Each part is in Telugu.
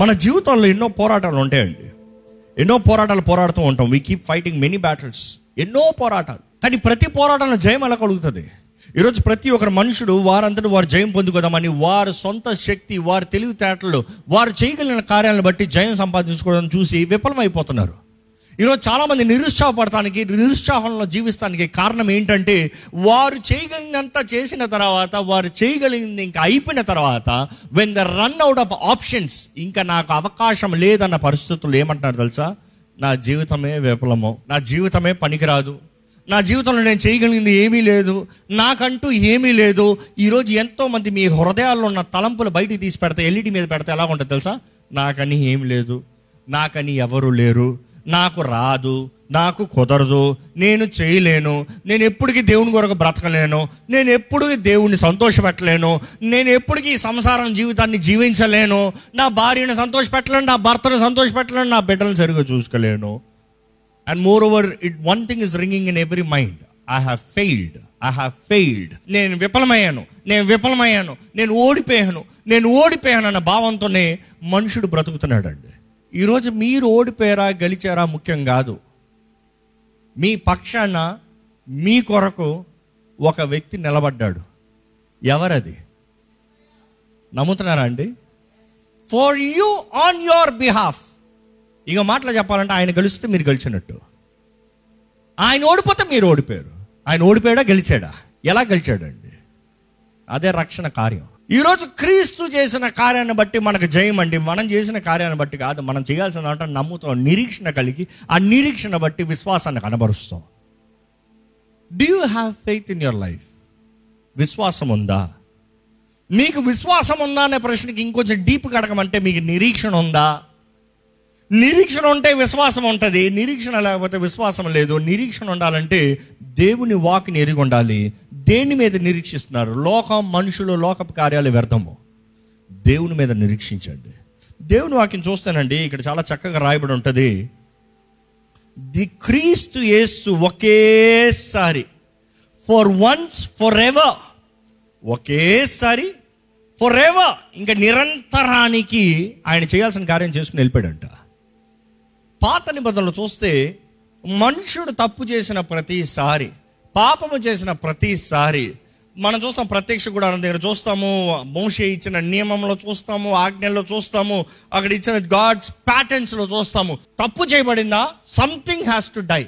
మన జీవితంలో ఎన్నో పోరాటాలు ఉంటాయండి. ఎన్నో పోరాటాలు పోరాడుతూ ఉంటాం. We keep fighting many battles, ఎన్నో పోరాటాలు. కానీ ప్రతి పోరాటంలో జయం ఎలా కలుగుతుంది? ఈరోజు ప్రతి ఒక్కరు మనుషుడు వారంతటా వారు జయం పొందుకోదామని వారి సొంత శక్తి, వారి తెలివితేటలు, వారు చేయగలిగిన కార్యాలను బట్టి జయం సంపాదించుకోవడం చూసి విఫలమైపోతున్నారు. ఈరోజు చాలామంది నిరుత్సాహపడటానికి, నిరుత్సాహంలో జీవిస్తానికి కారణం ఏంటంటే వారు చేయగలిగినంత చేసిన తర్వాత, వారు చేయగలిగింది ఇంకా అయిపోయిన తర్వాత, when the run out of options, ఇంకా నాకు అవకాశం లేదన్న పరిస్థితులు ఏమంటారు తెలుసా? నా జీవితమే విఫలము, నా జీవితమే పనికిరాదు, నా జీవితంలో నేను చేయగలిగింది ఏమీ లేదు, నాకంటూ ఏమీ లేదు. ఈరోజు ఎంతోమంది మీ హృదయాల్లో ఉన్న తలంపులు బయటికి తీసి పెడితే, ఎల్ఈడి మీద పెడితే ఎలా ఉంటుంది తెలుసా? నాకని ఏమి లేదు, నాకని ఎవరు లేరు, నాకు రాదు, నాకు కుదరదు, నేను చేయలేను, నేను ఎప్పటికీ దేవుని కొరకు బ్రతకలేను, నేను ఎప్పటికీ దేవుణ్ణి సంతోషపెట్టలేను, నేను ఎప్పటికీ ఈ సంసారం జీవితాన్ని జీవించలేను, నా భార్యను సంతోషపెట్టలేను, నా భర్తను సంతోషపెట్టలేను, నా బిడ్డలను సరిగ్గా చూసుకోలేను. And moreover, one thing is ringing in every mind. I have failed. నేను విఫలమయ్యాను, నేను ఓడిపోయాను అన్న భావంతోనే మనుషుడు బ్రతుకుతున్నాడండి. ఈరోజు మీరు ఓడిపోయారా గెలిచారా ముఖ్యం కాదు. మీ పక్షాన మీ కొరకు ఒక వ్యక్తి నిలబడ్డాడు. ఎవరది? నమ్ముతున్నారా అండి? For you on your behalf. ఇక మాటలు చెప్పాలంటే ఆయన గెలిస్తే మీరు గెలిచినట్టు, ఆయన ఓడిపోతే మీరు ఓడిపోయారు. ఆయన ఓడిపోయాడా గెలిచాడా? ఎలా గెలిచాడండి? అదే రక్షణ కార్యం. ఈరోజు క్రీస్తు చేసిన కార్యాన్ని బట్టి మనకు జయం అండి. మనం చేసిన కార్యాన్ని బట్టి కాదు. మనం చేయాల్సిన దాంట్లో నమ్ముతాం, నిరీక్షణ కలిగి ఆ నిరీక్షణ బట్టి విశ్వాసాన్ని కనబరుస్తాం. Do you have faith in your life? విశ్వాసం ఉందా? మీకు విశ్వాసం ఉందా అనే ప్రశ్నకి ఇంకొంచెం డీప్ కడగమంటే మీకు నిరీక్షణ ఉందా? నిరీక్షణ ఉంటే విశ్వాసం ఉంటుంది, నిరీక్షణ లేకపోతే విశ్వాసం లేదు. నిరీక్షణ ఉండాలంటే దేవుని వాక్ని ఎరిగి ఉండాలి. దేని మీద నిరీక్షిస్తున్నారు? లోకం, మనుషులు, లోకపు కార్యాలు వ్యర్థము. దేవుని మీద నిరీక్షించండి. దేవుని వాక్యం చూస్తానండి, ఇక్కడ చాలా చక్కగా రాయబడి ఉంటుంది. ది క్రీస్తు యేసు ఒకేసారి, ఫర్ వన్స్ ఫర్ ఎవర్, ఒకేసారి ఫర్ ఎవర్, ఇంకా నిరంతరానికి ఆయన చేయాల్సిన కార్యం చేసుకుని వెళ్ళిపోయాడంట. పాత నిబంధనలు చూస్తే మనుషుడు తప్పు చేసిన ప్రతిసారి, పాపము చేసిన ప్రతిసారి మనం చూస్తాం. ప్రత్యక్ష గుడారం దగ్గర చూస్తాము, మోషే ఇచ్చిన నియమంలో చూస్తాము, ఆజ్ఞల్లో చూస్తాము, అక్కడ ఇచ్చిన గాడ్స్ ప్యాటర్న్స్లో చూస్తాము. తప్పు చేయబడిందా? Something has to die.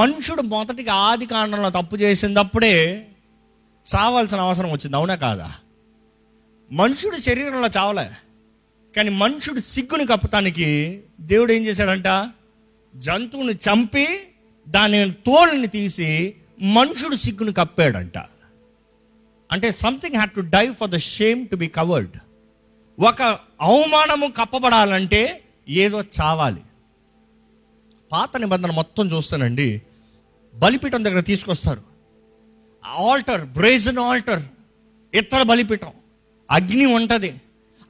మనుషుడు మొదటిగా ఆది కాండంలో తప్పు చేసినప్పుడే చావాల్సిన అవసరం వచ్చింది, అవునా కాదా? మనుషుడు శరీరంలో చావలే, కానీ మనుషుడు సిగ్గుని కప్పటానికి దేవుడు ఏం చేశాడంట? జంతువుని చంపి దాని తోలుని తీసి మనుషుడు సిగ్గుని కప్పాడంట. అంటే something had to die for the shame to be covered. ఒక అవమానము కప్పబడాలంటే ఏదో చావాలి. పాత నిబంధన మొత్తం చూస్తానండి, బలిపీఠం దగ్గర తీసుకొస్తారు. ఆల్టర్, బ్రేజన్ ఆల్టర్, ఇత్తడి బలిపీఠం, అగ్ని ఉంటుంది.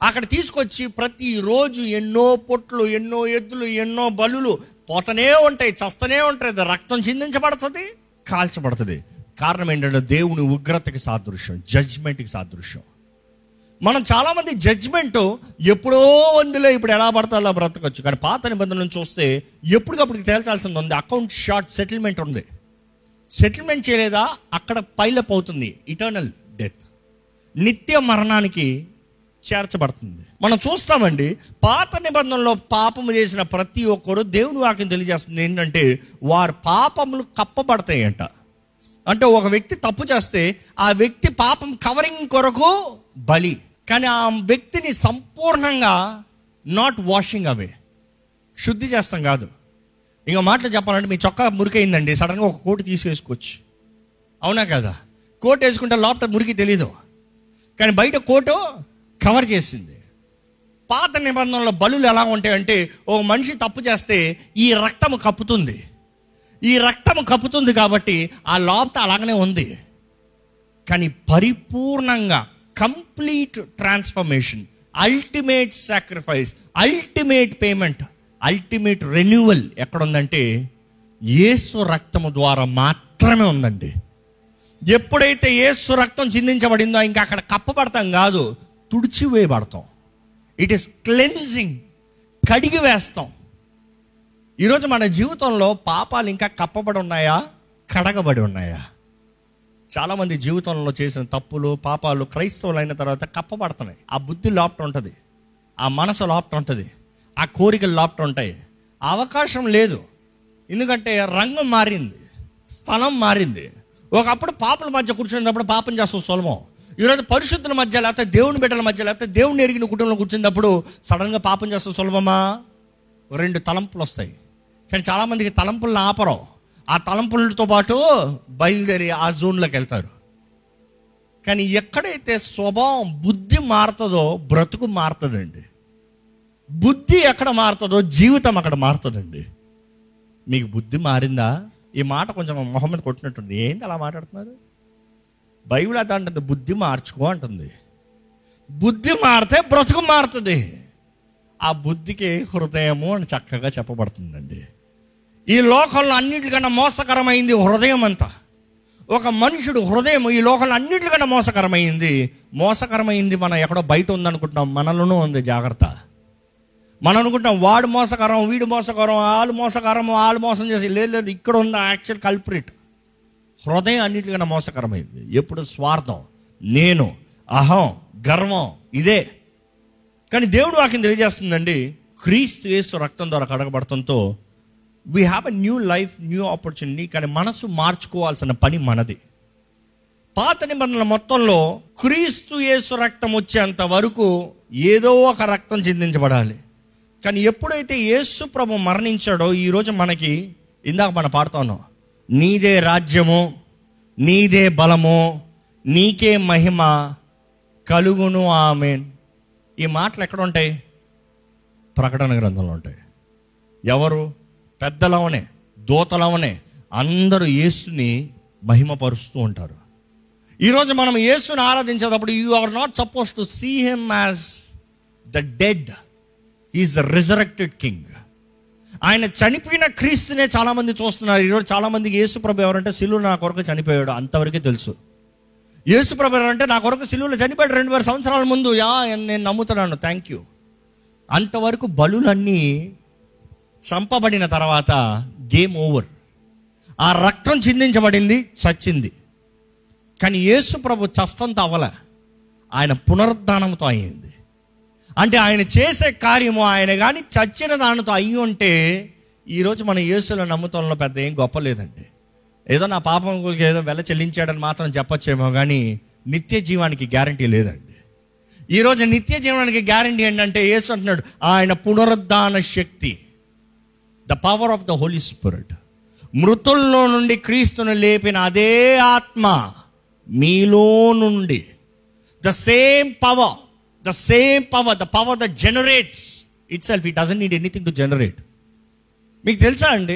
అక్కడ తీసుకొచ్చి ప్రతిరోజు ఎన్నో పొట్లు, ఎన్నో ఎద్దులు, ఎన్నో బలులు పోతనే ఉంటాయి, చస్తనే ఉంటాయి, రక్తం చిందించబడుతుంది, కాల్చబడుతుంది. కారణం ఏంటంటే దేవుని ఉగ్రతకి సాదృశ్యం, జడ్జ్మెంట్కి సాదృశ్యం. మనం చాలామంది జడ్జ్మెంట్ ఎప్పుడో అందులో ఇప్పుడు ఎలా పడతా అలా బ్రతకచ్చు. కానీ పాత నిబంధనలను చూస్తే ఎప్పటికప్పుడు తేల్చాల్సింది ఉంది. అకౌంట్ షార్ట్ సెటిల్మెంట్ ఉంది. సెటిల్మెంట్ చేయలేదా అక్కడ పైలప్ అవుతుంది, ఇటర్నల్ డెత్, నిత్య మరణానికి చేర్చబడుతుంది. మనం చూస్తామండి పాత నిబంధనలో పాపము చేసిన ప్రతి ఒక్కరు దేవుని వాక్యం తెలియజేస్తుంది ఏంటంటే వారు పాపములు కప్పబడతాయంట. అంటే ఒక వ్యక్తి తప్పు చేస్తే ఆ వ్యక్తి పాపం కవరింగ్ కొరకు బలి, కానీ ఆ వ్యక్తిని సంపూర్ణంగా నాట్ వాషింగ్ అవే, శుద్ధి చేస్తాం కాదు. ఇంకో మాటలు చెప్పాలంటే మీ చొక్కా మురికైందండి, సడన్గా ఒక కోటు తీసివేసుకోవచ్చు, అవునా కదా? కోటు వేసుకుంటే లోపల మురికి తెలీదు, కానీ బయట కోటు కవర్ చేసింది. పాత నిబంధనలో బలులు ఎలా ఉంటాయంటే ఓ మనిషి తప్పు చేస్తే ఈ రక్తము కప్పుతుంది, ఈ రక్తము కప్పుతుంది, కాబట్టి ఆ లోపట అలాగనే ఉంది. కానీ పరిపూర్ణంగా complete transformation, ultimate sacrifice, ultimate payment, ultimate renewal ఎక్కడుందంటే యేసు రక్తము ద్వారా మాత్రమే ఉందండి. ఎప్పుడైతే యేసు రక్తం చిందించబడిందో ఇంకా అక్కడ కప్పబడతాం కాదు, తుడిచివేయబడతాం. ఇట్ ఈస్ క్లెన్జింగ్, కడిగి వేస్తాం. ఈరోజు మన జీవితంలో పాపాలు ఇంకా కప్పబడి ఉన్నాయా, కడగబడి ఉన్నాయా? చాలామంది జీవితంలో చేసిన తప్పులు, పాపాలు క్రైస్తవులు అయిన తర్వాత కప్పబడుతున్నాయి. ఆ బుద్ధి లోపట ఉంటుంది, ఆ మనసు లోపట ఉంటుంది, ఆ కోరికలు లోపట ఉంటాయి. అవకాశం లేదు, ఎందుకంటే రంగం మారింది, స్థలం మారింది. ఒకప్పుడు పాపల మధ్య కూర్చున్నప్పుడు పాపం చేస్తాం సులభం. ఈరోజు పరిశుద్ధుల మధ్య, లేకపోతే దేవుని బిడ్డల మధ్య, లేకపోతే దేవుని ఎరిగిన కుటుంబంలో కూర్చున్నప్పుడు సడన్గా పాపం చేస్తాం సులభమా? రెండు తలంపులు వస్తాయి, కానీ చాలామందికి తలంపులను ఆపరం. ఆ తలంపులతో పాటు బయలుదేరి ఆ జోన్లోకి వెళ్తారు. కానీ ఎక్కడైతే స్వభావం, బుద్ధి మారుతుందో బ్రతుకు మారుతుందండి. బుద్ధి ఎక్కడ మారుతుందో జీవితం అక్కడ మారుతుందండి. మీకు బుద్ధి మారిందా? ఈ మాట కొంచెం మొహమ్మద్ కొట్టినట్టుంది. ఏంటి అలా మాట్లాడుతున్నారు? బైబిల్ అది అంటుంది, బుద్ధి మార్చుకో అంటుంది. బుద్ధి మారితే బ్రతుకు మారుతుంది. ఆ బుద్ధికి హృదయము అని చక్కగా చెప్పబడుతుందండి. ఈ లోకంలో అన్నిటికన్నా మోసకరమైంది హృదయం అంట. ఒక మనుషుడు హృదయం ఈ లోకంలో అన్నిటికన్నా మోసకరమైంది. మోసకరమైంది మనం ఎక్కడో బయట ఉందనుకుంటున్నాం, మనలోనూ ఉంది. జాగ్రత్త. మనం అనుకుంటాం వాడు మోసకరం, వీడు మోసకరం, వాళ్ళు మోసకరం, వాళ్ళు మోసం చేసి. లేదు లేదు, ఇక్కడ ఉన్న యాక్చువల్ కల్ప్రిట్ హృదయం అన్నిటికన్నా మోసకరమైంది. ఎప్పుడు స్వార్థం, నేను, అహం, గర్వం, ఇదే. కానీ దేవుడు వాక్యం తెలియజేస్తుందండి, క్రీస్తు యేసు రక్తం ద్వారా కడగబడటంతో we have a new life, new opportunity. కానీ మనసు మార్చుకోవాల్సిన పని మనది. పాత నిబంధనల మొత్తంలో క్రీస్తు యేసు రక్తం వచ్చేంత వరకు ఏదో ఒక రక్తం చిందించబడాలి. కానీ ఎప్పుడైతే యేసు ప్రభు మరణించాడో, ఈరోజు మనకి ఇందాక మనం పాడుతున్నాం, నీదే రాజ్యము, నీదే బలము, నీకే మహిమ కలుగును, ఆమెన్. ఈ మాటలు ఎక్కడ ఉంటాయి? ప్రకటన గ్రంథంలో ఉంటాయి. ఎవరు పెద్దలవనే, దూతలవనే అందరూ యేసుని మహిమపరుస్తూ ఉంటారు. ఈరోజు మనం యేసుని ఆరాధించేటప్పుడు you are not suppose to see him as the dead, is the resurrected king. ఆయన చనిపోయిన క్రీస్తునే చాలామంది చూస్తున్నారు. ఈరోజు చాలామందికి యేసుప్రభు ఎవరంటే సిలువులో నా కొరకు చనిపోయాడు, అంతవరకే తెలుసు. యేసుప్రభు ఎవరంటే నా కొరకు సిలువులో చనిపోయాడు 2000 సంవత్సరాల ముందు, యా నేను నమ్ముతున్నాను, థ్యాంక్ యూ. అంతవరకు బలులన్నీ చంపబడిన తర్వాత గేమ్ ఓవర్. ఆ రక్తం చిందించబడింది, చచ్చింది. కానీ యేసుప్రభు చస్తంతో అవ్వలే, ఆయన పునరుద్ధానంతో అయ్యింది. అంటే ఆయన చేసే కార్యము ఆయన కానీ చచ్చిన దానితో అయ్యి ఉంటే ఈరోజు మన యేసులో నమ్ముతంలో పెద్ద ఏం గొప్ప లేదండి. ఏదో నా పాపం ఏదో వెల చెల్లించాడని మాత్రం చెప్పచ్చేమో, కానీ నిత్య జీవానికి గ్యారంటీ లేదండి. ఈరోజు నిత్య జీవానికి గ్యారంటీ ఏంటంటే యేసు అంటున్నాడు, ఆయన పునరుద్ధాన శక్తి, the power of the holy spirit. మృతుల్లో నుండి క్రీస్తును లేపిన అదే ఆత్మ మీలో నుండి, the same power, the same power, the power that generates itself, it doesn't need anything to generate. మీకు తెలుసా అండి,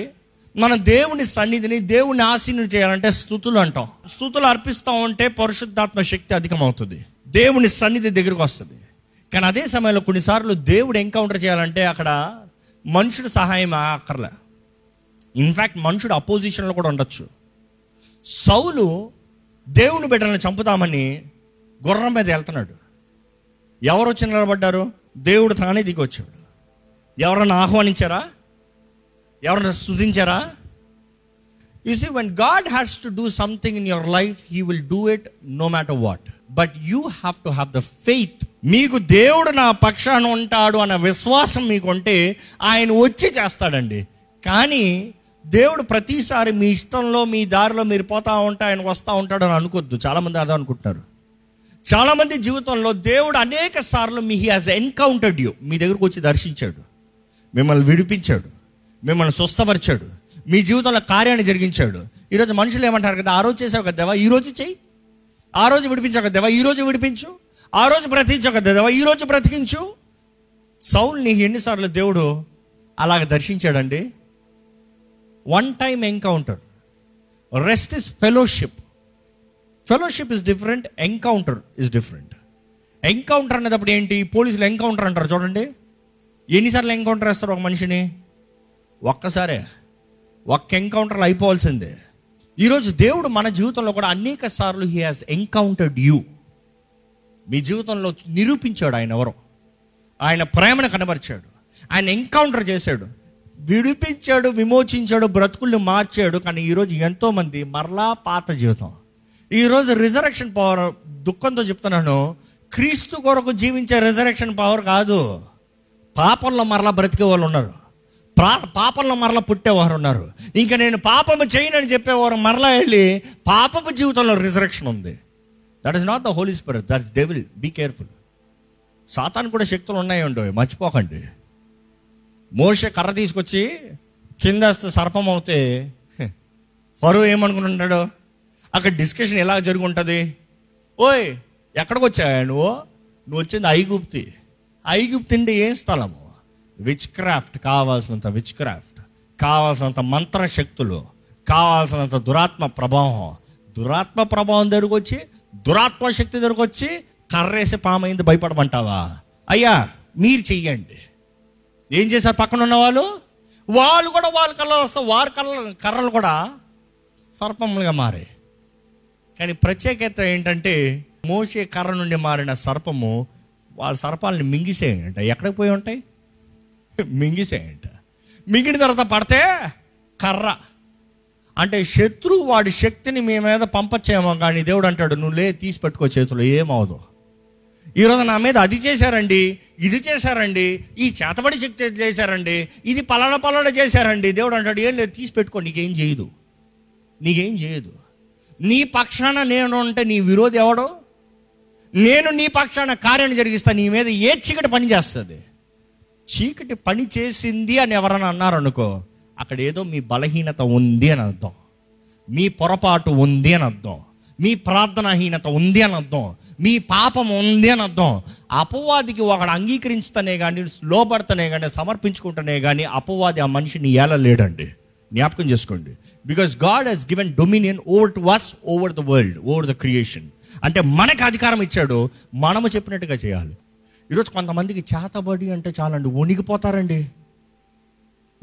మన దేవుని సన్నిధిని, దేవుని ఆశీనులు చేయాలంటే స్తుతులు అంటాం. స్తుతులు అర్పిస్తూ ఉంటే పరిశుద్ధాత్మ శక్తి అధికమవుతుంది, దేవుని సన్నిధి దగ్గరకు వస్తుంది. కానీ అదే సమయంలో కొన్నిసార్లు దేవుడు ఎన్కౌంటర్ చేయాలంటే అక్కడ మనుషుడు సహాయం అక్కర్లే. ఇన్ఫ్యాక్ట్ మనుషుడు అపోజిషన్లో కూడా ఉండొచ్చు. సౌలు దేవుని బిడ్డలను చంపుతామని గుర్రం మీద వెళ్తున్నాడు. ఎవరు వచ్చి నిలబడ్డారు? దేవుడు తానే దిగొచ్చాడు. ఎవరన్నా ఆహ్వానించారా? ఎవరన్నా స్తుతించారా? You see, when God has to do something in your life, he will do it no matter what, but you have to have the faith. మీకు దేవుడు నా పక్షాన ఉంటాడు అన్న విశ్వాసం మీకుంటే ఆయన వచ్చి చేస్తాడండి. కానీ దేవుడు ప్రతిసారి మీ ఇష్టంలో, మీ దారిలో మీరు పోతా ఉంటే ఆయన వస్తూ ఉంటాడు అని అనుకోద్దు. చాలామంది అదే అనుకుంటున్నారు. చాలామంది జీవితంలో దేవుడు అనేక సార్లు మీ హీ హాజ్ ఎన్కౌంటర్డ్ యూ, మీ దగ్గరకు వచ్చి దర్శించాడు, మిమ్మల్ని విడిపించాడు, మిమ్మల్ని స్వస్థపరిచాడు, మీ జీవితంలో కార్యాన్ని జరిగించాడు. ఈరోజు మనుషులు ఏమంటారు కదా, ఆ రోజు చేసావు కదా దేవా, ఈ రోజు చేయి, ఆ రోజు విడిపించావు కదా దేవా, ఈ రోజు విడిపించు, ఆ రోజు బ్రతికించావు కదా దేవా, ఈ రోజు బ్రతికించు. సౌల్ని ఎన్నిసార్లు దేవుడు అలాగ దర్శించాడండి? One time encounter. Rest is fellowship. Fellowship is different, encounter is different. Encounter అనేటప్పుడు ఏంటి? పోలీసులు ఎన్కౌంటర్ అంటారు చూడండి. ఎన్నిసార్లు ఎన్కౌంటర్ చేస్తారు ఒక మనిషిని? ఒక్కసారే, ఒక్క ఎన్కౌంటర్లు అయిపోవాల్సిందే. ఈరోజు దేవుడు మన జీవితంలో కూడా అనేక సార్లు హీ హాజ్ ఎన్కౌంటర్డ్ యూ. మీ జీవితంలో నిరూపించాడు ఆయన ఎవరో, ఆయన ప్రేమను కనబరిచాడు, ఆయన ఎన్కౌంటర్ చేశాడు, విడిపించాడు, విమోచించాడు, బ్రతుకుల్ని మార్చాడు. కానీ ఈరోజు ఎంతోమంది మరలా పాత జీవితం. ఈరోజు రిజరెక్షన్ పవర్, దుఃఖంతో చెప్తున్నాను, క్రీస్తు కొరకు జీవించే రిజరెక్షన్ పవర్ కాదు. పాపంలో మరలా బ్రతికే వాళ్ళు ఉన్నారు, పాపంలో మరలా పుట్టేవారు ఉన్నారు, ఇంకా నేను పాపము చేయనని చెప్పేవారు మరలా వెళ్ళి పాపపు జీవితంలో రిజరెక్షన్ ఉంది. That is not the holy spirit, that is devil. Be careful. సాతాను కూడా శక్తులు ఉన్నాయి, ఉండవు, మర్చిపోకండి. మోషే కర్ర తీసుకొచ్చి కింద సర్పం అవుతే ఫరో ఏమనుకుంటున్నాడు? అక్కడ డిస్కషన్ ఎలా జరిగి ఉంటుంది? ఓయ్, ఎక్కడికి వచ్చావా నువ్వు? నువ్వు వచ్చింది ఐగుప్తి. ఐగుప్తి అంటే ఏం స్థలము? విచ్ క్రాఫ్ట్, కావాల్సినంత విచ్ క్రాఫ్ట్, కావాల్సినంత మంత్రశక్తులు, కావాల్సినంత దురాత్మ ప్రభావం. దురాత్మ ప్రభావం దగ్గరకు వచ్చి, దురాత్మ శక్తి దగ్గరకు వచ్చి కర్రేసి పామైంది భయపడమంటావా? అయ్యా మీరు చెయ్యండి. ఏం చేశారు పక్కన ఉన్న వాళ్ళు? వాళ్ళు కూడా వాళ్ళ కళ్ళ వస్తారు, వారి కర్రలు కూడా సర్పములుగా మారాయి. కానీ ప్రత్యేకత ఏంటంటే మోషే కర్ర నుండి మారిన సర్పము వాళ్ళ సర్పాలని మింగిసేయంట. ఎక్కడికి పోయి ఉంటాయి? మింగిసేయంట. మింగిన తర్వాత పడితే కర్ర అంటే శత్రువు వాడి శక్తిని మీ మీద పంపచ్చేమో, కానీ దేవుడు అంటాడు నువ్వు లే, తీసి పెట్టుకో చేతులు, ఏమవుదు. ఈరోజు నా మీద అది చేశారండి, ఇది చేశారండి, ఈ చేతబడి శక్తి చేశారండి, ఇది పలానా చేశారండి. దేవుడు అంటాడు ఏం లేదు, తీసి పెట్టుకో, నీకేం చేయదు. నీ పక్షాన నేను అంటే నీ విరోధి ఎవడో? నేను నీ పక్షాన కార్యాన్ని జరిగిస్తా, నీ మీద ఏ చీకటి పని చేస్తుంది. చీకటి పని చేసింది అని ఎవరైనా అన్నారనుకో, అక్కడ ఏదో మీ బలహీనత ఉంది అని అర్థం, మీ పొరపాటు ఉంది అని అర్థం, మీ ప్రార్థనాహీనత ఉంది అని అర్థం, మీ పాపం ఉంది అని అర్థం. అపవాదికి ఒకడు అంగీకరించుతనే కానీ, లోబడతనే కానీ, సమర్పించుకుంటేనే కానీ అపవాది ఆ మనిషిని ఏలలేడండి. జ్ఞాపకం చేసుకోండి. Because God has given dominion over to us, over the world, over the creation. అంటే మనకు అధికారం ఇచ్చాడు, మనము చెప్పినట్టుగా చేయాలి. ఈరోజు కొంతమందికి చేతబడి అంటే చాలండి, వణికిపోతారండి.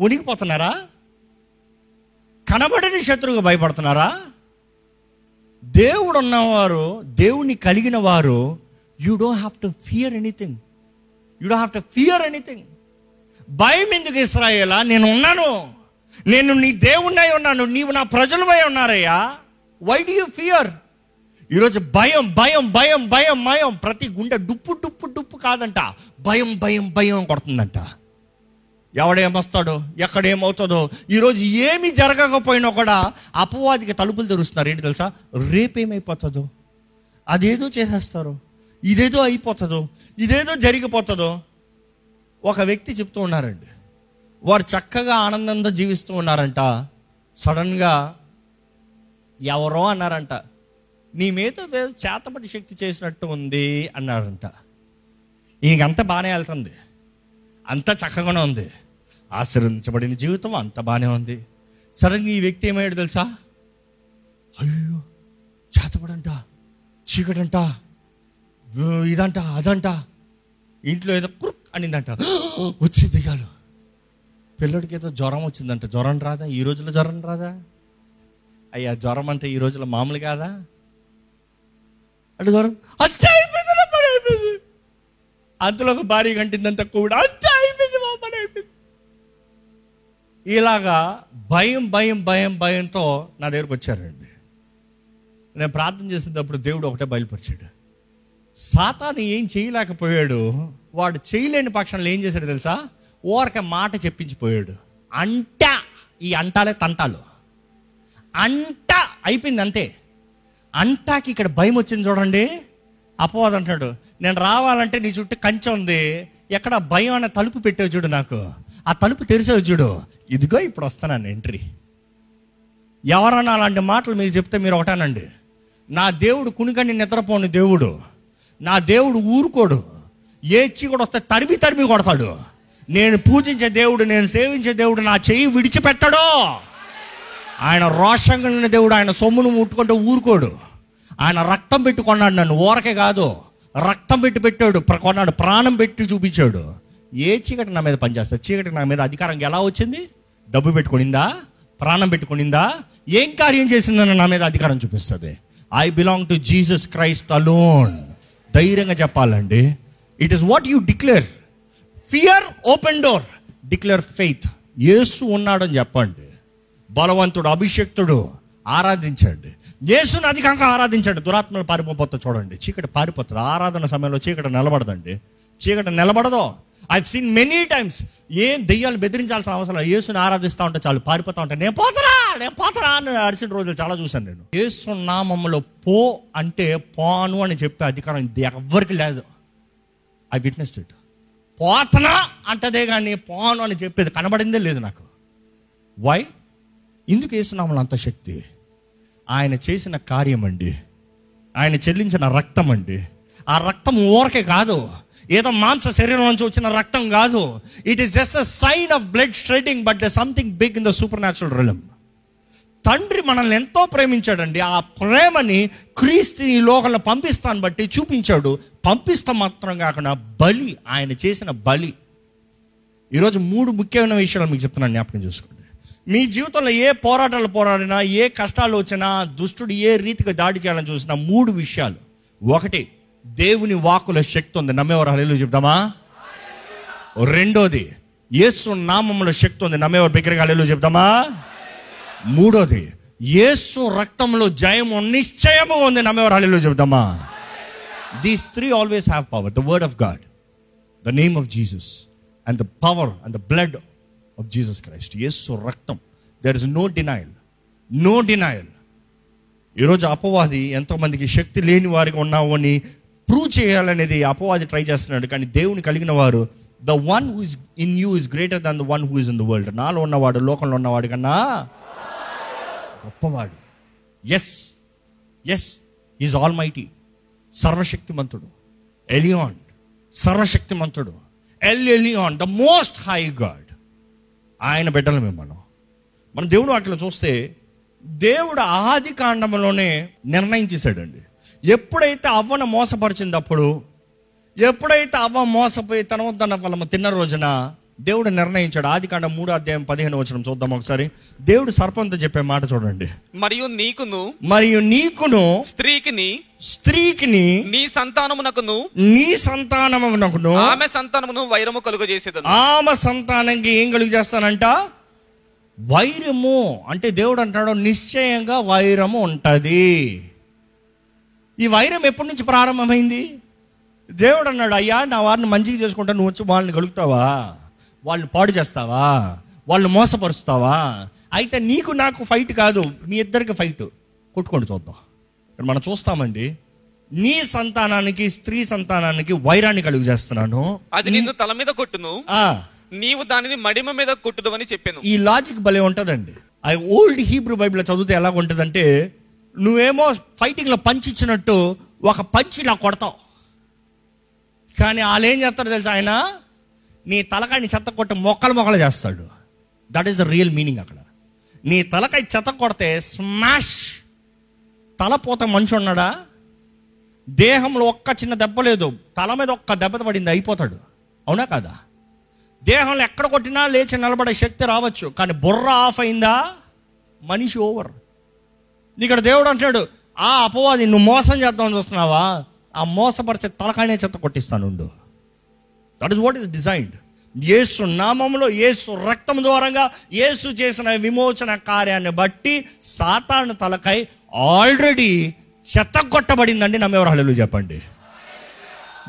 వణికిపోతున్నారా? కనబడని శత్రువుగా భయపడుతున్నారా? దేవుడు ఉన్నవారు, దేవుని కలిగిన వారు, you don't have to fear anything. భయం ఎందుకు ఇశ్రాయేలా? నేను ఉన్నాను, నేను నీ దేవుణ్ణై ఉన్నాను, నీవు నా ప్రజలవై ఉన్నారయ్యా. Why do you fear? ఈరోజు భయం భయం భయం భయం భయం. ప్రతి గుండె డుప్పు డుప్పు డుప్పు కాదంట, భయం భయం భయం కొడుతుందంట. ఎవడేమొస్తాడో, ఎక్కడేమవుతుందో. ఈరోజు ఏమి జరగకపోయినా కూడా అపవాదికి తలుపులు తెరుస్తున్నారు. ఏంటి తెలుసా? రేపేమైపోతుందో, అదేదో చేసేస్తారో, ఇదేదో అయిపోతుందో, ఇదేదో జరిగిపోతుందో. ఒక వ్యక్తి చెప్తూ ఉన్నారండి, వారు చక్కగా ఆనందంతో జీవిస్తూ ఉన్నారంట. సడన్గా ఎవరో అన్నారంట, నీ మీద చేతబడి శక్తి చేసినట్టు ఉంది అన్నారంట. ఈయనంతా బాగానే వెళ్తుంది, అంతా చక్కగానే ఉంది, ఆశీర్వదించబడిన జీవితం అంతా బాగానే ఉంది. సడన్గా ఈ వ్యక్తి ఏమయ్యాడు తెలుసా? అయ్యో, చేతబడంట, చీకటంట, ఇదంట, అదంట. ఇంట్లో ఏదో కురుక్ అనిందంట, వచ్చి దిగాలు. పిల్లడికి ఏదో జ్వరం వచ్చిందంట. జ్వరం రాదా? ఈ రోజులో జ్వరం రాదా? అయ్యా జ్వరం అంటే ఈ రోజులో మామూలు కాదా? అంటే జ్వరం అంతే అయిపోయింది, పని అయిపోయింది. అందులో ఒక భారీ గంటిందంత కూడా అంతే అయిపోయింది, పని అయిపోయింది. ఇలాగా భయం భయం భయం భయంతో నా దగ్గరకు వచ్చారండి. నేను ప్రార్థన చేసినప్పుడు దేవుడు ఒకటే బయలుపరిచాడు. సాతాను ఏం చేయలేకపోయాడు, వాడు చేయలేని పక్షంలో ఏం చేశాడు తెలుసా? ఓరక మాట చెప్పించిపోయాడు. అంట ఈ అంటాలే తంటాలు, అంట అయిపోయింది అంతే. అంటాకి ఇక్కడ భయం వచ్చింది చూడండి. అపవాదం అంటాడు, నేను రావాలంటే నీ చుట్టూ కంచె ఉంది, ఎక్కడ భయం అనే తలుపు పెట్టావు చూడు, నాకు ఆ తలుపు తెరిచేవు చూడు, ఇదిగో ఇప్పుడు వస్తాను ఎంట్రీ. ఎవరన్నా అలాంటి మాటలు మీరు చెప్తే మీరు ఒకటానండి, నా దేవుడు కునికని నిద్రపోని దేవుడు, నా దేవుడు ఊరుకోడు, ఏ చీకటి వస్తే తరిమి తరిమి కొడతాడు. నేను పూజించే దేవుడు, నేను సేవించే దేవుడు నా చెయ్యి విడిచిపెట్టడు. ఆయన రోషంగా ఉన్న దేవుడు, ఆయన సొమ్మును ముట్టుకుంటే ఊరుకోడు. ఆయన రక్తం పెట్టి కొన్నాడు నన్ను, ఊరకే కాదు రక్తం పెట్టి పెట్టాడు, కొన్నాడు, ప్రాణం పెట్టి చూపించాడు. ఏ చీకటి నా మీద పనిచేస్తుంది? చీకటి నా మీద అధికారం ఎలా వచ్చింది? డబ్బు పెట్టుకునిందా? ప్రాణం పెట్టుకునిందా? ఏం కార్యం చేసిందని నా మీద అధికారం చూపిస్తుంది. I belong to Jesus Christ alone. ధైర్యంగా చెప్పాలండి, it is what you declare. Fear open door, declare faith. యేసు ఉన్నాడని చెప్పండి, బలవంతుడు, అభిషేక్తుడు, ఆరాధించండి. యేసుని అధికంగా ఆరాధించండి, దురాత్మలు పారిపోతా చూడండి. చీకటి పారిపోతుంది ఆరాధన సమయంలో, చీకటి నిలబడదండి, చీకటి నిలబడదు. I've seen many times. ఏం దెయ్యాలు బెదిరించాల్సిన అవసరం లేదు, యేసుని ఆరాధిస్తూ ఉంటే చాలు పారిపోతా ఉంటాయి. నేను పోతరా అని అరిసిన రోజులు చాలా చూశాను నేను. యేసు నామంలో పో అంటే పోను అని చెప్పే అధికారం ఎవరికి లేదు. I witnessed it. పోతనా అంటదే కానీ పోను అని చెప్పేది కనబడిందే లేదు నాకు. వై? ఎందుకు? యేసు నామంలో అంత శక్తి, ఆయన చేసిన కార్యం అండి, ఆయన చెల్లించిన రక్తం అండి. ఆ రక్తం ఊరకే కాదు, ఏదో మాంస శరీరం నుంచి వచ్చిన రక్తం కాదు. It is just a sign of blood shedding, but there something big in the supernatural realm. తండ్రి మనల్ని ఎంతో ప్రేమించాడండి. ఆ ప్రేమని క్రీస్తు ఈ లోకంలో పంపిస్తాను బట్టి చూపించాడు. పంపిస్తా మాత్రం కాకుండా బలి, ఆయన చేసిన బలి. ఈరోజు 3 ముఖ్యమైన విషయాలు మీకు చెప్తున్నాను, జ్ఞాపకం చేసుకోండి. మీ జీవితంలో ఏ పోరాటాలు పోరాడినా, ఏ కష్టాలు వచ్చినా, దుష్టుడు ఏ రీతిగా దాడి చేయాలని చూసినా 3 విషయాలు. ఒకటి, దేవుని వాక్కుల శక్తి ఉంది. నమ్మేవారు హల్లెలూయా చెప్తామా? రెండోది, యేసు నామములో శక్తి ఉంది. నమ్మేవారు బిగ్గరగా హల్లెలూయా చెప్తామా? మూడోది, యేసు రక్తంలో జయము నిశ్చయము ఉంది. నమ్మేవారు హల్లెలూయా చెప్తామా? These 3 always have power. The word of God, the name of Jesus and the power and the blood of Jesus Christ. యేసు రక్తం, there is no denial, no denial. ఈరోజు అపవాది ఎంతోమందికి శక్తి లేని వారికి ఉన్నావు అని ప్రూవ్ చేయాలనేది అపవాది ట్రై చేస్తున్నాడు. కానీ దేవుని కలిగిన వారు, the one who is in you is greater than the one who is in the world. నాలో ఉన్నవాడు లోకంలో ఉన్నవాడు కన్నా గొప్పవాడు. Yes, yes, is almighty, సర్వశక్తిమంతుడు. ఎలియాన్, సర్వశక్తిమంతుడు. Elyon, the most high God. ఆయన బిడ్డలు మిమ్మల్ని మన దేవుడు వాటిలో చూస్తే, దేవుడు ఆది కాండంలోనే నిర్ణయించేశాడండి. ఎప్పుడైతే అవ్వను మోసపరిచినప్పుడు, ఎప్పుడైతే అవ్వ మోసపోయి తన ఫలము తిన్న రోజున దేవుడు నిర్ణయించాడు. ఆది కాండం 3:15 చూద్దాం ఒకసారి. దేవుడు సర్పంతో చెప్పే మాట చూడండి. మరియు నీకును స్త్రీకిని నీ సంతానమునకును ఆమె సంతానమును వైరము కలుగజేసేదను. ఆమె సంతానానికి ఏం కలుగు చేస్తానంట? వైరము. అంటే దేవుడు అంటాడు నిశ్చయంగా వైరము ఉంటది. ఈ వైరం ఎప్పటి నుంచి ప్రారంభమైంది? దేవుడు అన్నాడు, అయ్యా నా వారిని మంచిగా చేసుకుంటా, నువ్వు వచ్చి వాళ్ళని కలుగుతావా? వాళ్ళు పాడు చేస్తావా? వాళ్ళు మోసపరుస్తావా? అయితే నీకు నాకు ఫైట్ కాదు, మీ ఇద్దరికి ఫైట్, కొట్టుకొని చూద్దాం. మనం చూస్తామండి, నీ సంతానానికి, స్త్రీ సంతానానికి వైరాన్ని కలుగు చేస్తున్నాను. అది నిన్ను తల మీద కొట్టును, నీవు దానిని మడిమ మీద కొట్టుదు అని చెప్పాను. ఈ లాజిక్ భలే ఉంటదండి. ఆ ఓల్డ్ హీబ్రూ బైబిల్ చదివితే ఎలా ఉంటదంటే, నువ్వేమో ఫైటింగ్లో పంచి ఇచ్చినట్టు ఒక పంచి నాకు కొడతావు, కానీ వాళ్ళు ఏం చేస్తారో తెలుసు, ఆయన నీ తలకాయని చెత్త కొట్టి మొక్కలు చేస్తాడు. That is the real meaning. అక్కడ నీ తలకాయ చెత్త కొడితే స్మాష్. తలపోత మనిషి ఉన్నాడా? దేహంలో ఒక్క చిన్న దెబ్బ లేదు, తల మీద ఒక్క దెబ్బ పడింది, అయిపోతాడు. అవునా కాదా? దేహంలో ఎక్కడ కొట్టినా లేచి నిలబడే శక్తి రావచ్చు, కానీ బుర్ర ఆఫ్ అయిందా మనిషి ఓవర్. ఇక్కడ దేవుడు అంటున్నాడు, ఆ అపవాది నువ్వు మోసం చేద్దామని చూస్తున్నావా? ఆ మోసపరిచే తలకాయనే చెత్త కొట్టిస్తాను. That is what is designed. యేసు నామంలో, యేసు రక్తం ద్వారంగా, యేసు చేసిన విమోచన కార్యాన్ని బట్టి సాతాను తలకై ఆల్రెడీ చెత్త కొట్టబడిందండి. నమ్మేవారు హల్లెలూయా చెప్పండి.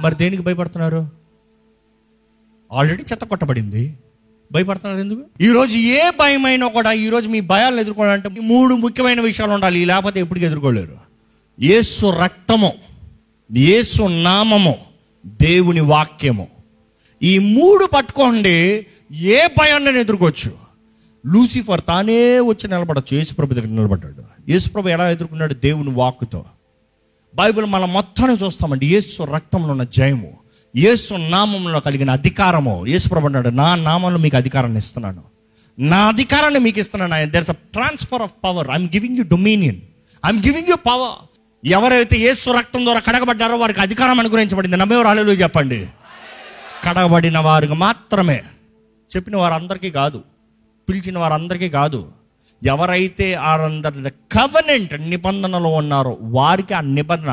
మరి దేనికి భయపడుతున్నారు? ఆల్రెడీ చెత్త కొట్టబడింది, భయపడుతున్నారు ఎందుకు? ఈరోజు ఏ భయమైనా కూడా, ఈరోజు మీ భయాలను ఎదుర్కోవాలంటే 3 ముఖ్యమైన విషయాలు ఉండాలి, లేకపోతే ఎప్పటికీ ఎదుర్కోలేరు. యేసు రక్తము, యేసు నామము, దేవుని వాక్యము. ఈ 3 పట్టుకోండి, ఏ భయాన్ని ఎదుర్కోవచ్చు. లూసిఫర్ తానే వచ్చి నిలబడచ్చు, యేసుప్రభు దగ్గర నిలబడ్డాడు. యేసుప్రభు ఎలా ఎదుర్కొన్నాడు? దేవుని వాక్కుతో. బైబిల్ మనం మొత్తాన్ని చూస్తామండి. యేసు రక్తంలో ఉన్న జయము, యేసు నామంలో కలిగిన అధికారము. యేసుప్రభు అన్నాడు, నా నామంలో మీకు అధికారాన్ని ఇస్తున్నాను, నా అధికారాన్ని మీకు ఇస్తున్నాను. There is a transfer of power. I'm giving you dominion, I'm giving you power. ఎవరైతే యేసు రక్తం ద్వారా కడగబడ్డారో వారికి అధికారం అనుగ్రహించబడింది. నమ్మేవారు హల్లెలూయా చెప్పండి. కడగబడిన వారికి మాత్రమే, చెప్పిన వారందరికీ కాదు, పిలిచిన వారందరికీ కాదు. ఎవరైతే వారందరి కవనెంట్ నిబంధనలో ఉన్నారో వారికి ఆ నిబంధన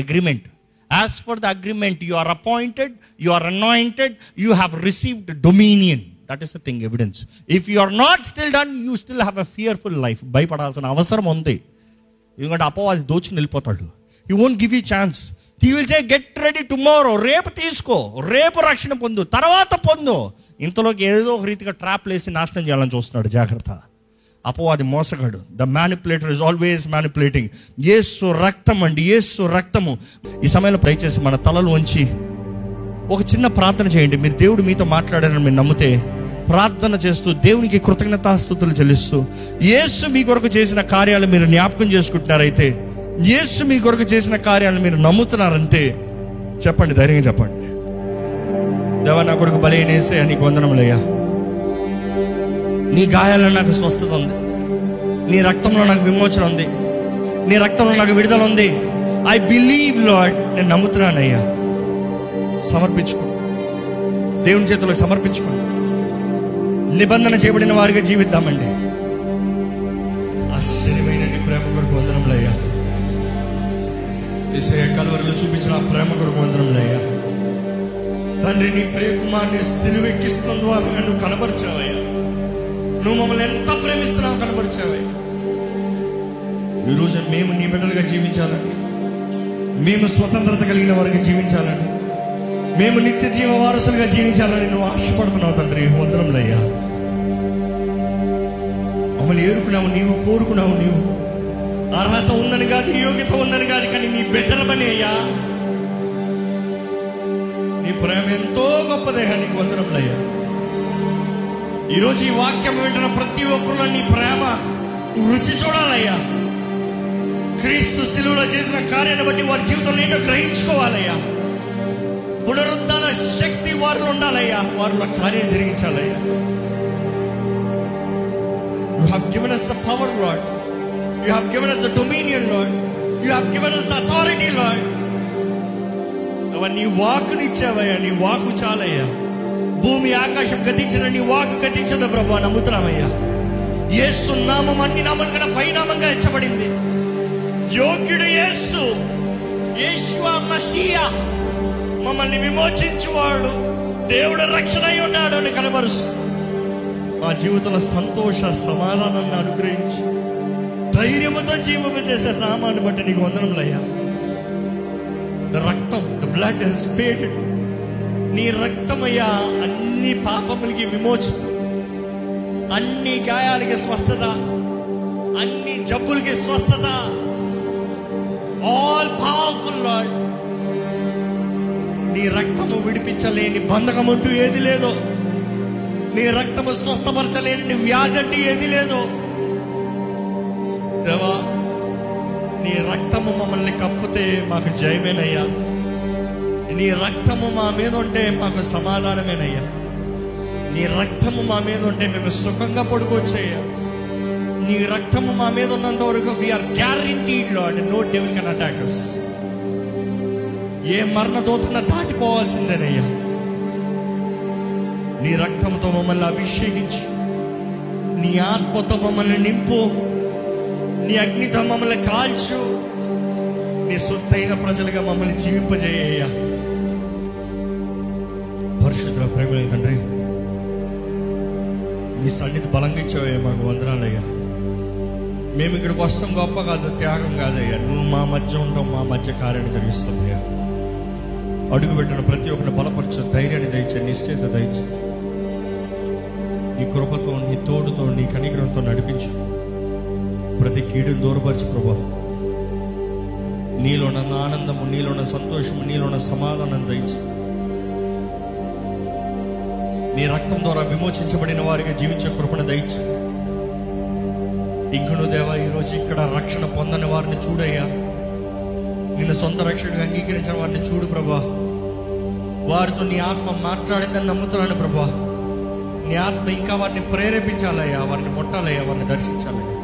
అగ్రిమెంట్, ఆ As for the agreement, you are appointed, you are anointed, you have received dominion. That is the thing, evidence. If you are not still done, you still have a fearful life. భయపడాల్సిన అవసరం ఉంది. ఎందుకంటే అపవాది దోచుకు వెళ్ళిపోతాడు. He won't give you chance. He will say, get ready tomorrow. రేపు తీసుకో, రేపు రక్షణ పొందు, తర్వాత పొందు. ఇంతలోకి ఏదో ఒక రీతిగా ట్రాప్లు వేసి నాశనం చేయాలని చూస్తున్నాడు. జాగ్రత్త, అపవాది మోసగాడు. The manipulator is always manipulating. యేసు రక్తం అండి, యేసు రక్తము. ఈ సమయంలో దయచేసి మన తలలు వంచి ఒక చిన్న ప్రార్థన చేయండి. మీరు దేవుడు మీతో మాట్లాడారని మీరు నమ్మితే ప్రార్థన చేస్తూ దేవునికి కృతజ్ఞతాస్తుతులు చెల్లిస్తూ, యేసు మీ కొరకు చేసిన కార్యాలు మీరు జ్ఞాపకం చేసుకుంటున్నారైతే, యేసు మీ కొరకు చేసిన కార్యాలను మీరు నమ్ముతున్నారంటే చెప్పండి, ధైర్యంగా చెప్పండి. దేవా, నా కొరకు బలైనేసే నీకు వందనములయ్యా. నీ గాయాల్లో నాకు స్వస్థత ఉంది, నీ రక్తంలో నాకు విమోచన ఉంది, నీ రక్తంలో నాకు విడుదల ఉంది. ఐ బిలీవ్ లార్డ్, నేను నమ్ముతున్నానయ్యా. సమర్పించుకోండి, దేవుని చేతులకు సమర్పించుకోండి. నిబంధన చేయబడిన వారిగా జీవిద్దామండి. ఆశ్చర్యమైన నీ ప్రేమ కొరకు వందనములయ్యా. ఏసయ్య, కలువరిలో చూపించిన ప్రేమ కొరకు వందనములయ్యా. తండ్రి, నీ ప్రియకుమార్ని సిలువెక్కిస్తున్న ద్వారా నువ్వు కనపరిచావయ్యా. నువ్వు మమ్మల్ని ఎంత ప్రేమిస్తున్నావు కనపరిచావయ్యా. ఈరోజు మేము నీ బిడ్డలుగా జీవించాలని, మేము స్వతంత్రత కలిగిన వారికి జీవించాలని, మేము నిత్య జీవ వారసులుగా జీవించాలని నువ్వు ఆశపడుతున్నావు తండ్రి. వందనములయ్యా. మమ్మల్ని ఏరుకున్నావు నీవు, కోరుకున్నావు నీవు. అర్హత ఉందని కాదు, యోగ్యత ఉందని కాదు, కానీ నీ బిడ్డల పని అయ్యా. నీ ప్రేమ ఎంతో గొప్పదయ్యా, నీకు వందనములయ్యా. ఈరోజు ఈ వాక్యం వింటున్న ప్రతి ఒక్కరిలో నీ ప్రేమ రుచి చూడాలయ్యా. క్రీస్తు శిలువలో చేసిన కార్యాన్ని బట్టి వారి జీవితంలో ఏంటో గ్రహించుకోవాలయ్యా. పునరుద్ధాన శక్తి వారిలో ఉండాలయ్యా, వారిలో కార్యం జరిగించాలయ్యా. You have given us the power, Lord. You have given us the dominion, Lord. You have given us the authority, Lord. Now, నీ వాక్కుని ఇచ్చావయ్యా. నీ వాక్కు చాలయ్యా. భూమి ఆకాశం గతించిన నీ వాక్కు గతించదు ప్రభువా. నమ్ముతున్నామయ్యా. యేసు నామం అన్ని నామం కన్నా పైనామంగా హెచ్చబడింది. యోగ్యుడు యేసు, యేషువా మసీయా, మమ్మల్ని విమోచించువాడు, దేవుడు రక్షణ అయి ఉన్నాడు అని కనబరుస్తుంది. మా జీవితంలో సంతోష సమాధానాన్ని అనుగ్రహించి ధైర్యముతో జీవింపజేసే నామాన్ని బట్టి నీకు వందనములయ్యా. ద రక్తం, the blood has paid it. నీ రక్తమయ్యా అన్ని పాపములకి విమోచన, అన్ని గాయాలకి స్వస్థత, అన్ని జబ్బులకి స్వస్థత. ఆల్ పవర్ఫుల్ లార్డ్, నీ రక్తము విడిపించలేని బంధకం అంటూ ఏది లేదో, నీ రక్తము స్వస్థపరచలేని వ్యాధి అంటూ ఏది లేదో. దేవా, నీ రక్తము మమ్మల్ని కప్పితే మాకు జయమేనయ్యా. నీ రక్తము మా మీద ఉంటే మాకు సమాధానమేనయ్యా. నీ రక్తము మా మీద ఉంటే మేము సుఖంగా పడుకోవచ్చయ్యా. నీ రక్తము మా మీద ఉన్నంత వరకు we are guaranteed lord, no devil can attack us. ఏ మరణ దూతన్నా దాటిపోవాల్సిందేనయ్యా. నీ రక్తంతో మమ్మల్ని అభిషేకించు, నీ ఆత్మతో మమ్మల్ని నింపు, నీ అగ్నితో మమ్మల్ని కాల్చు, నీ సొత్తైన ప్రజలుగా మమ్మల్ని జీవింపజేయ్యా. పరిశుద్ధ ప్రేమల తండ్రి, నీ సన్నిధి బలంగా ఇచ్చావయ్యా. మాకు వందనాలయ్యా. మేము ఇక్కడికి వస్తాం గొప్ప కాదు, త్యాగం కాదయ్యా. నువ్వు మా మధ్య ఉంటావు, మా మధ్య కార్యాన్ని జరిగిస్తావయ్యా. అడుగుపెట్టిన ప్రతి ఒక్కరిని బలపరచు, ధైర్యాన్ని దయచే, నిశ్చయిత దయచే. నీ కృపతో, నీ తోడుతో, నీ కనికరంతో నడిపించు. ప్రతి కీడును దూరపరచు ప్రభా. నీలోన ఆనందము, నీలోన సంతోషము, నీలోన సమాధానం దయచి నీ రక్తం ద్వారా విమోచించబడిన వారిగా జీవించే కృపను దయచి. ఇంకను దేవా, ఈరోజు ఇక్కడ రక్షణ పొందని వారిని చూడయ్యా. నిన్ను సొంత రక్షణగా అంగీకరించిన వారిని చూడు ప్రభా. వారితో నీ ఆత్మ మాట్లాడిందని నమ్ముతున్నాను ప్రభా. నీ ఆత్మ ఇంకా వారిని ప్రేరేపించాలయ్యా, వారిని ముట్టాలయ్యా, వారిని దర్శించాలయ్యా,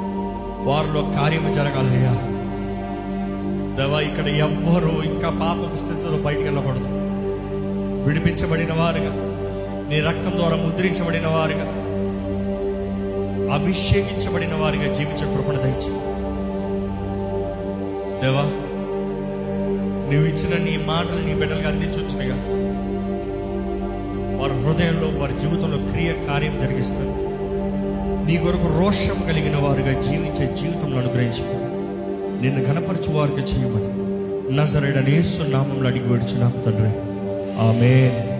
వారిలో కార్యము జరగాలయ్యా. దేవా, ఇక్కడ ఎవ్వరూ ఇంకా పాపపు స్థితిలో బయటికి వెళ్ళకూడదు. విడిపించబడిన వారుగా, నీ రక్తం ద్వారా ముద్రించబడిన వారుగా, అభిషేకించబడిన వారిగా జీవించే కృపణ దయచేయి దేవా. నువ్వు ఇచ్చిన నీ మాటలు నీ బిడ్డలకు అందించవచ్చునుగా. వారి హృదయంలో వారి జీవితంలో క్రియ కార్యం జరిగిస్తుంది. నీ కొరకు రోషం కలిగిన వారుగా జీవించే జీవితంలో అనుగ్రహించుకో. నిన్ను కనపరచు వారికి చేయమని నజరేయుడైన యేసు నామములో అడిగి వేడుచున్నాము తండ్రి. ఆమేన్.